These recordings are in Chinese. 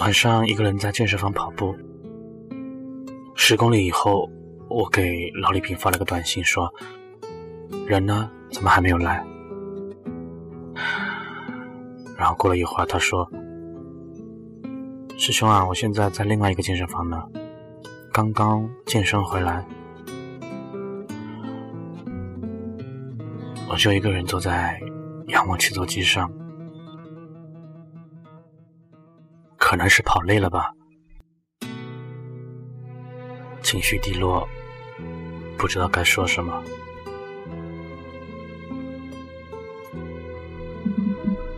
晚上一个人在健身房跑步，10公里以后，我给老李平发了个短信说：“人呢？怎么还没有来？”然后过了一会儿，他说：“师兄啊，我现在在另外一个健身房呢，刚刚健身回来。”我就一个人坐在仰卧起坐机上，可能是跑累了吧，情绪低落，不知道该说什么，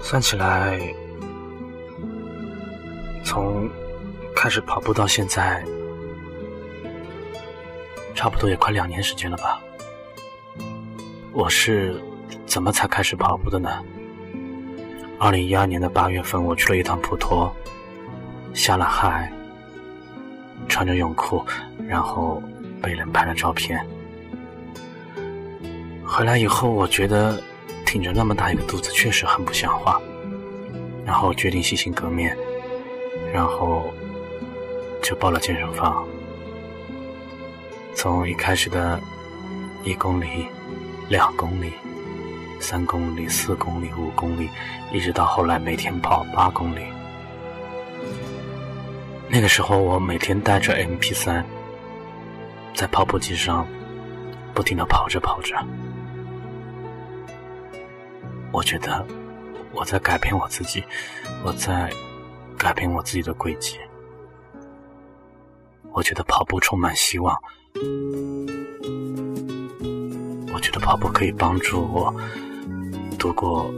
算起来从开始跑步到现在差不多也快2年时间了吧。我是怎么才开始跑步的呢？2012年的8月份，我去了一趟普陀，下了海，穿着泳裤，然后被人拍了照片。回来以后，我觉得挺着那么大一个肚子确实很不像话，然后决定洗心革面，然后就报了健身房。从一开始的1公里、2公里、3公里、4公里、5公里，一直到后来每天跑8公里。那个时候我每天带着 MP3 在跑步机上不停地跑着，我觉得我在改变我自己，我在改变我自己的轨迹。我觉得跑步充满希望，我觉得跑步可以帮助我度过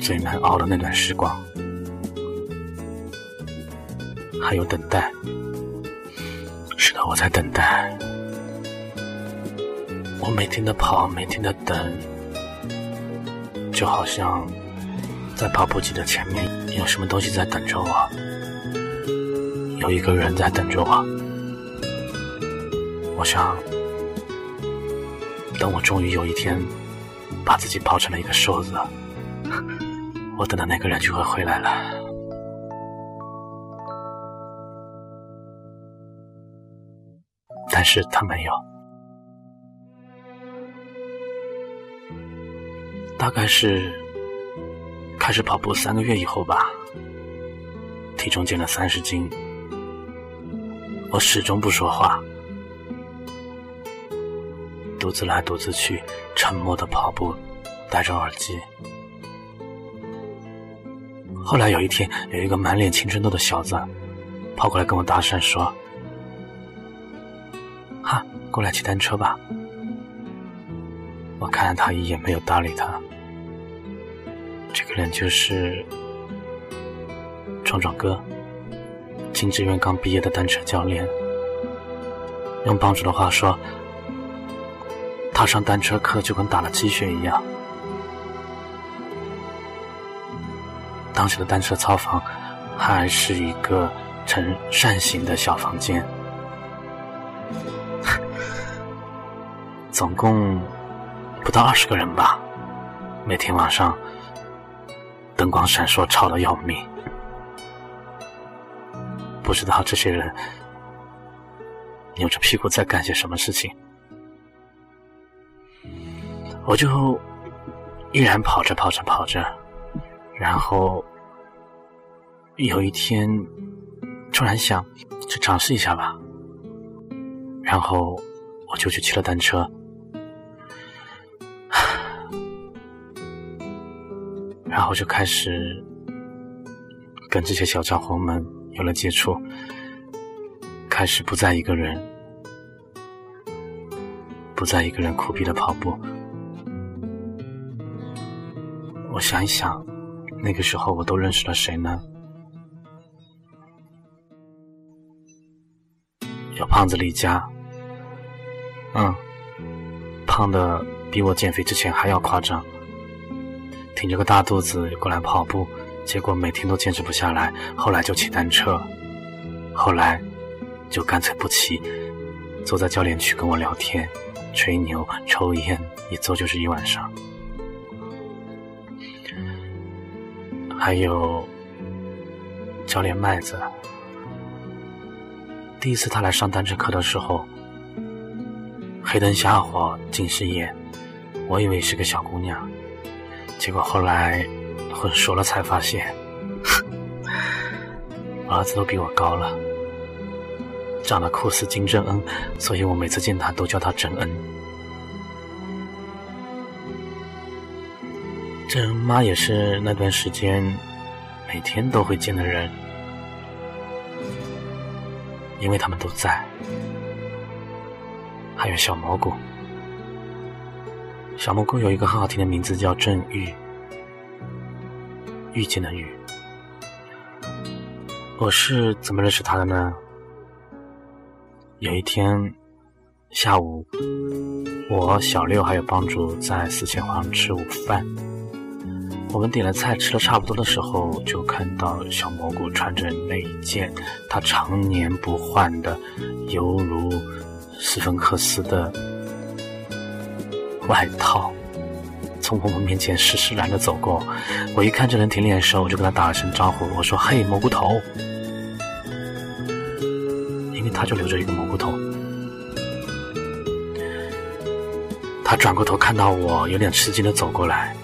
最难熬的那段时光，还有等待。是的，我在等待，我每天的跑，每天的等，就好像在跑步机的前面有什么东西在等着我，有一个人在等着我。我想等我终于有一天把自己跑成了一个瘦子，我等的那个人就会回来了。但是他没有。大概是开始跑步3个月以后吧，体重减了30斤。我始终不说话，独自来独自去，沉默的跑步，戴着耳机。后来有一天，有一个满脸青春痘的小子跑过来跟我搭讪说：“哈，过来骑单车吧。”我看了他一眼，没有搭理他。这个人就是壮壮哥，金志愿刚毕业的单车教练。用帮主的话说，踏上单车课就跟打了鸡血一样。当时的单车操房还是一个呈扇形的小房间，总共不到20个人吧。每天晚上灯光闪烁，吵得要命。不知道这些人扭着屁股在干些什么事情。我就依然跑着，然后有一天突然想去尝试一下吧，然后我就去骑了单车，然后就开始跟这些小家伙们有了接触，开始不再一个人苦逼的跑步。我想一想，那个时候我都认识了谁呢？有胖子李佳，胖的比我减肥之前还要夸张，挺着个大肚子过来跑步，结果每天都坚持不下来，后来就骑单车，后来就干脆不骑，坐在教练区跟我聊天、吹牛、抽烟，一坐就是一晚上。还有小脸麦子。第一次他来上单车课的时候，黑灯瞎火近视眼，我以为是个小姑娘，结果后来混熟了才发现我儿子都比我高了，长得酷似金正恩，所以我每次见他都叫他正恩。正恩妈也是那段时间每天都会见的人，因为他们都在。还有小蘑菇，小蘑菇有一个很好听的名字叫正遇，遇见的遇。我是怎么认识他的呢？有一天下午，我小六还有帮主在四千皇吃午饭，我们点了菜，吃了差不多的时候，就看到小蘑菇穿着那一件他常年不换的犹如斯芬克斯的外套，从我们面前施施然地走过。我一看这人挺脸熟，我就跟他打了声招呼，我说嘿蘑菇头，因为他就留着一个蘑菇头。他转过头看到我，有点吃惊地走过来，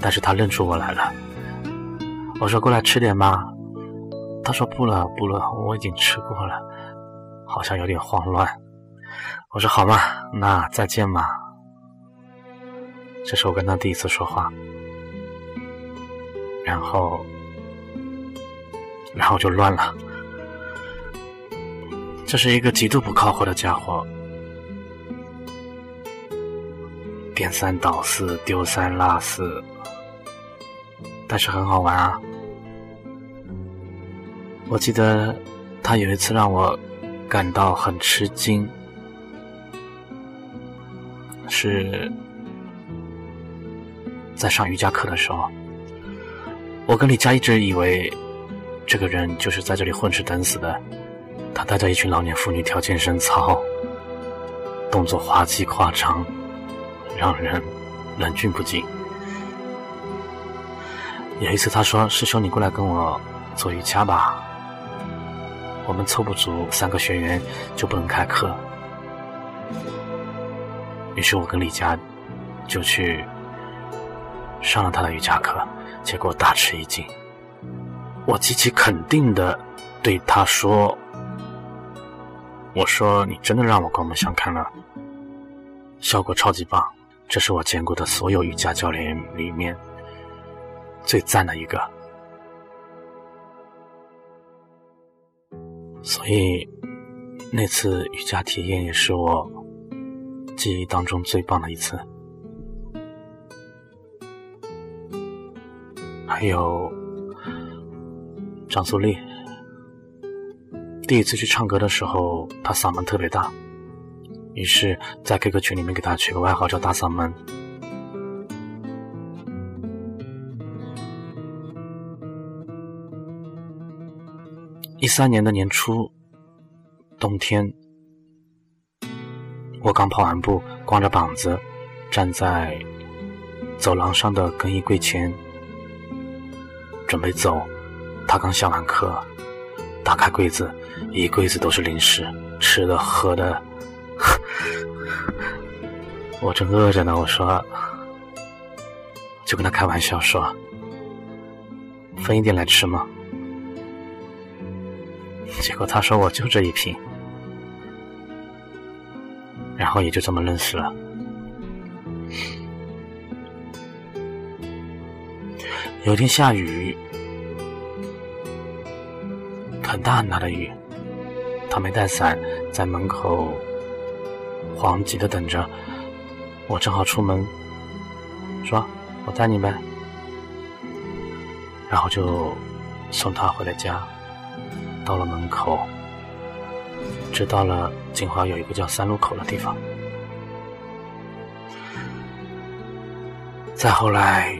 但是他认出我来了。我说过来吃点吗？他说不了，我已经吃过了，好像有点慌乱。我说好嘛，那再见嘛。这是我跟他第一次说话，然后就乱了。这是一个极度不靠谱的家伙，颠三倒四，丢三落四，但是很好玩啊。我记得他有一次让我感到很吃惊，是在上瑜伽课的时候。我跟李佳一直以为这个人就是在这里混吃等死的，他带着一群老年妇女跳健身操，动作滑稽夸张，让人忍俊不禁。有一次他说，师兄你过来跟我做瑜伽吧，我们凑不足3个学员就不能开课。于是我跟李佳就去上了他的瑜伽课，结果大吃一惊。我极其肯定的对他说，我说你真的让我刮目相看了，效果超级棒，这是我见过的所有瑜伽教练里面最赞的一个。所以那次瑜伽体验也是我记忆当中最棒的一次。还有张苏丽，第一次去唱歌的时候，她嗓门特别大，于是在 QQ 群里面给她取个外号叫大嗓门。2013年的年初冬天，我刚跑完步，光着膀子站在走廊上的更衣柜前准备走，他刚下完课，打开柜子，一柜子都是零食，吃的喝的，我正饿着呢。我说，就跟他开玩笑说，分一点来吃吗？结果他说我就这一瓶，然后也就这么认识了。有一天下雨，很大很大的雨，他没带伞，在门口慌急的等着我，正好出门，说我带你呗，然后就送他回了家。到了门口，知道了锦华有一个叫三路口的地方。再后来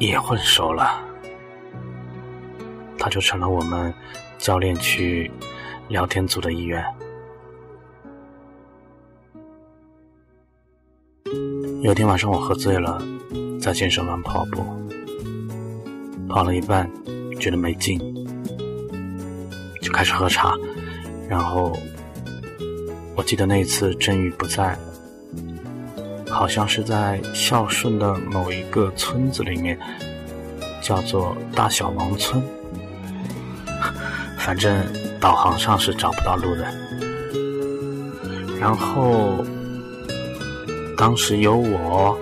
也混熟了，他就成了我们教练区聊天组的一员。有天晚上我喝醉了，在健身房跑步，跑了一半觉得没劲，就开始喝茶。然后我记得那一次振宇不在，好像是在孝顺的某一个村子里面，叫做大小王村，反正导航上是找不到路的。然后当时有我、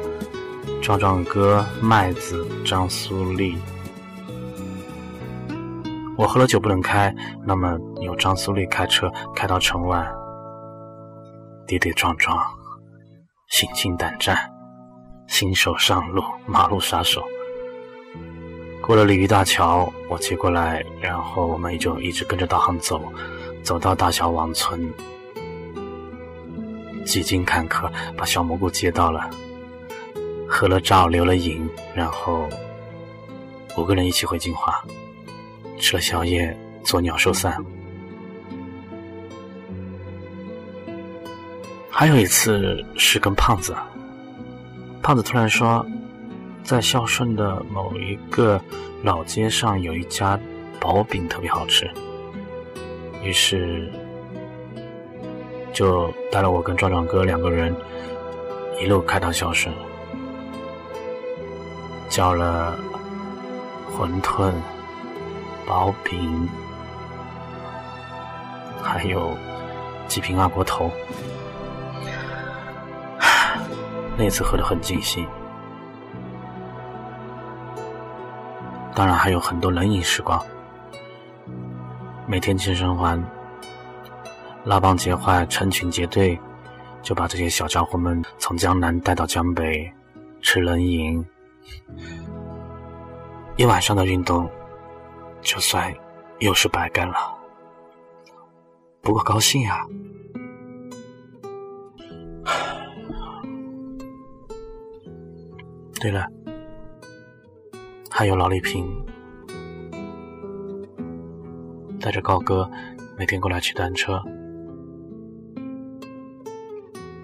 壮壮哥、麦子、张苏丽，我喝了酒不能开，那么有张苏丽开车开到城外，跌跌撞撞，心惊胆战，新手上路，马路杀手。过了鲤鱼大桥，我接过来，然后我们也就一直跟着导航走，走到大小王村，几经坎坷把小蘑菇接到了，合了照留了影，然后5个人一起回金华，吃了宵夜，做鸟兽散。还有一次是跟胖子突然说，在孝顺的某一个老街上有一家薄饼特别好吃，于是就带了我跟壮壮哥2个人一路开到孝顺，叫了馄饨、薄饼，还有几瓶二锅头。那次喝得很尽兴，当然还有很多冷饮时光。每天健身环拉帮结派，成群结队，就把这些小家伙们从江南带到江北吃冷饮。一晚上的运动就算又是白干了，不过高兴啊。对了，还有老李平带着高哥每天过来骑单车，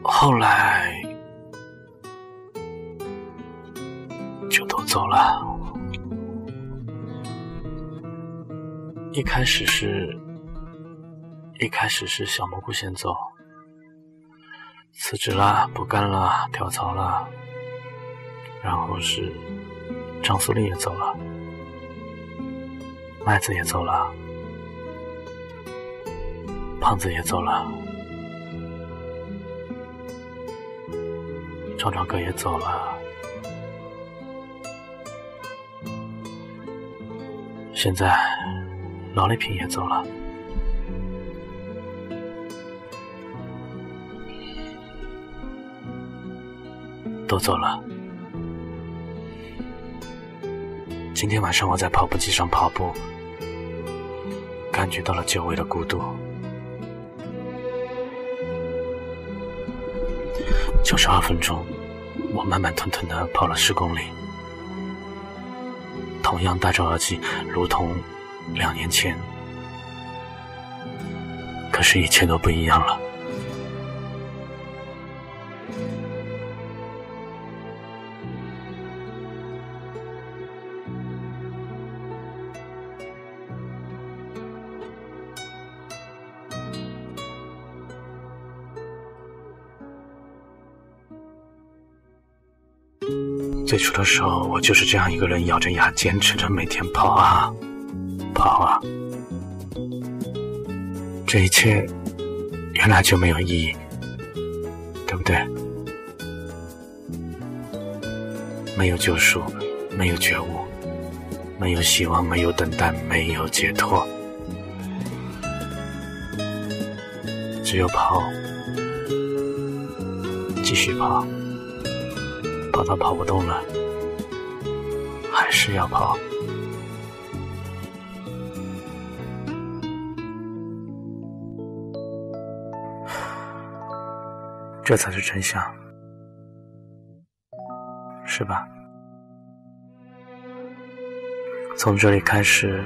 后来就都走了。一开始是小蘑菇先走，辞职啦，不干啦，跳槽啦，然后是张苏丽也走了，麦子也走了，胖子也走了，壮壮哥也走了。现在劳力平也走了。都走了。今天晚上我在跑步机上跑步，感觉到了久违的孤独。92分钟，我慢慢吞吞地跑了10公里，同样戴着耳机，如同2年前。可是一切都不一样了。最初的时候，我就是这样一个人，咬着牙坚持着每天跑啊跑啊，这一切原来就没有意义，对不对？没有救赎，没有觉悟，没有希望，没有等待，没有解脱，只有跑，继续跑，跑到跑不动了，还是要跑。这才是真相，是吧？从这里开始，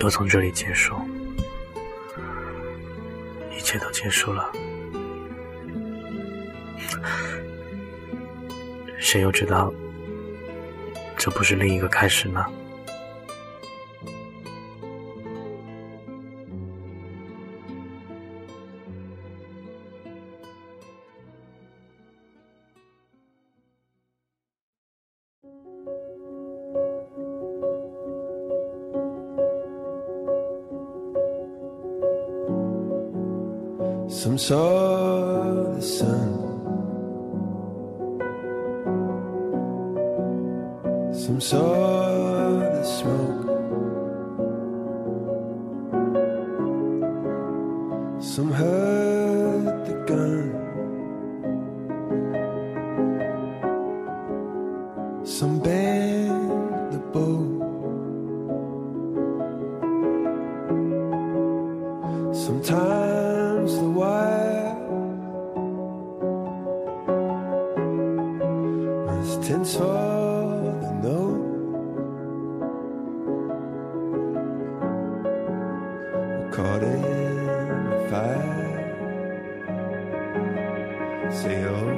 又从这里结束，一切都结束了。谁又知道这不是另一个开始呢？ Some saw the sun, some saw the smoke, some heard the gun, some bent the bow.Sometimes the wire must tense for the no. We're caught in the fire. Say oh,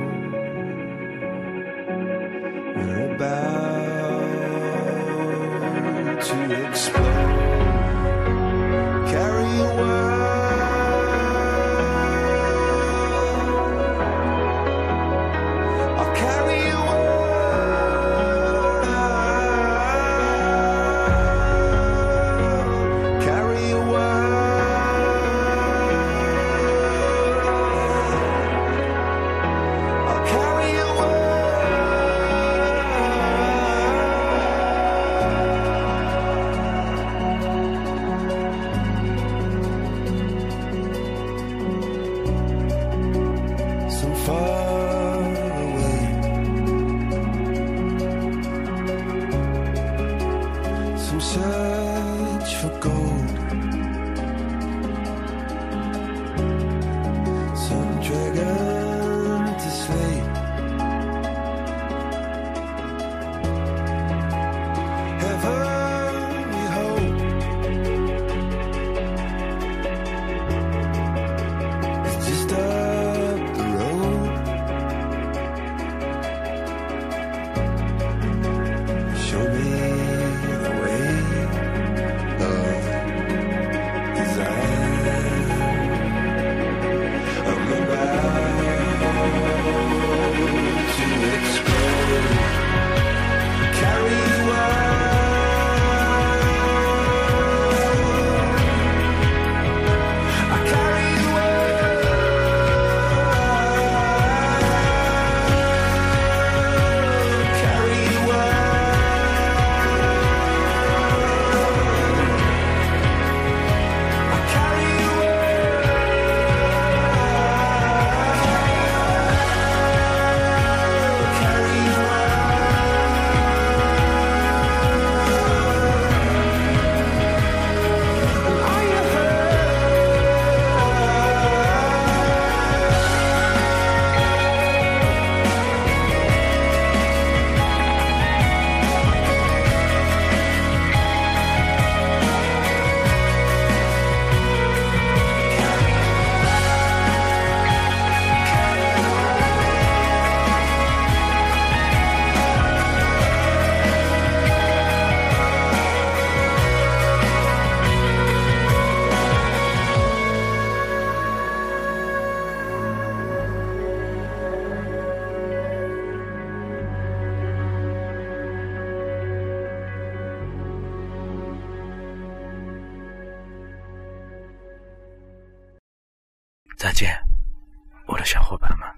we're about to explode. Carry the world.Search for gold. Some dragon to slay. Heaven we hope. It's just up the road. Show me.再见，我的小伙伴们。